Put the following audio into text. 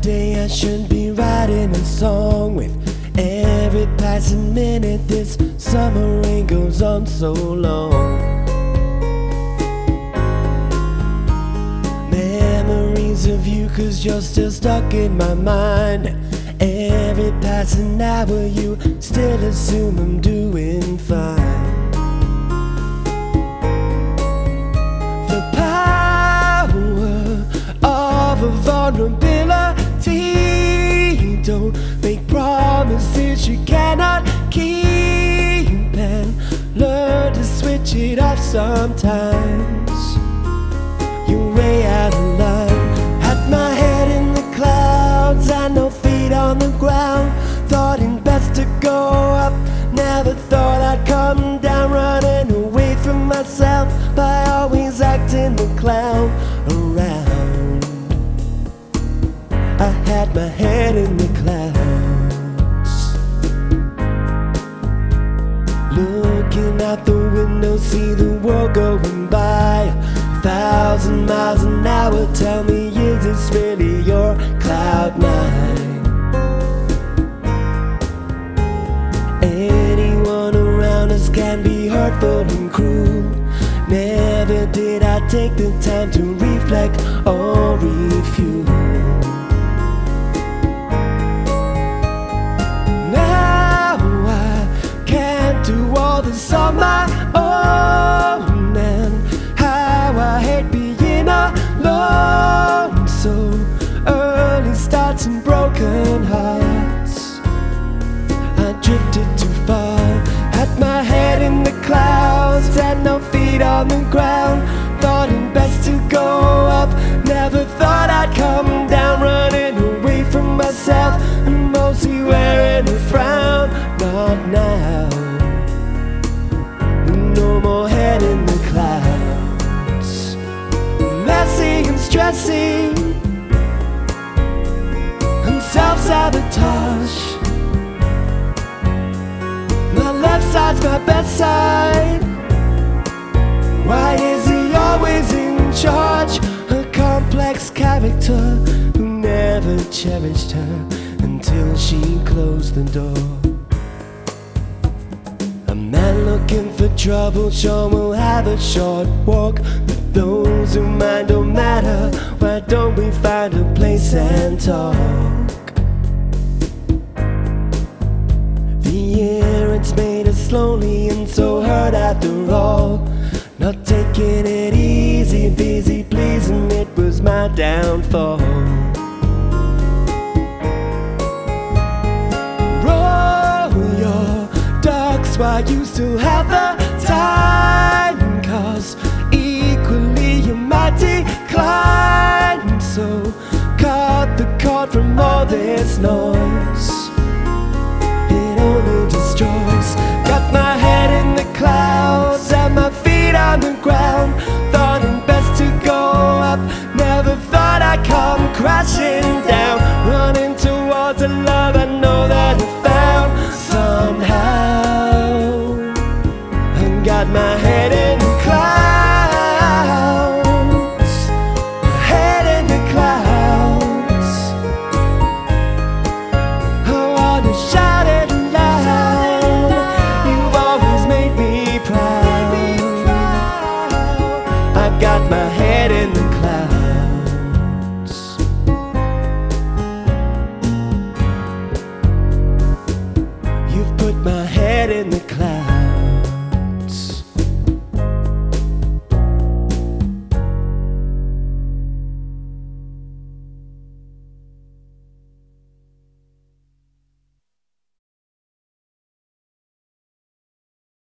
day I should be writing a song with every passing minute. This summer rain goes on so long. Memories of you, 'cause you're still stuck in my mind. Every passing hour you still assume I'm doing fine. Vulnerability, don't make promises you cannot keep, and learn to switch it off sometimes. You're way out of line. Had my head in the clouds and no feet on the ground. Thought it best to go up, never thought I'd come down. Running away from myself by always acting the clown around. I had my head in the clouds, looking out the window, see the world going by 1,000 miles an hour. Tell me, is this really your cloud nine? Anyone around us can be hurtful and cruel. Never did I take the time to reflect or refuel. On my own, and how I hate being alone. So early starts and broken hearts. I drifted too far. Had my head in the clouds and no feet on the ground. Thought it best to go up, never thought I'd come down. Running away from myself and mostly wearing a frown. Not now. In the clouds, messy and stressy, and self-sabotage. My left side's my best side. Why is he always in charge? A complex character who never cherished her until she closed the door. Looking for trouble, sure we'll have a short walk. But those who mind don't matter. Why don't we find a place and talk? The air it's made us slowly and so hurt after all. Not taking it easy, busy pleasing, it was my downfall. Why you still have the time, 'cause equally you might decline. So cut the cord from all this noise, it only destroys. Got my head in the clouds and my feet on the ground. Thought it best to go up, never thought I'd come crashing down. Running towards a love I know that I found somehow. Got my head in the clouds, head in the clouds. I wanna shout it loud. You've always made me proud. I've got my head in the clouds. You've put my head in the clouds.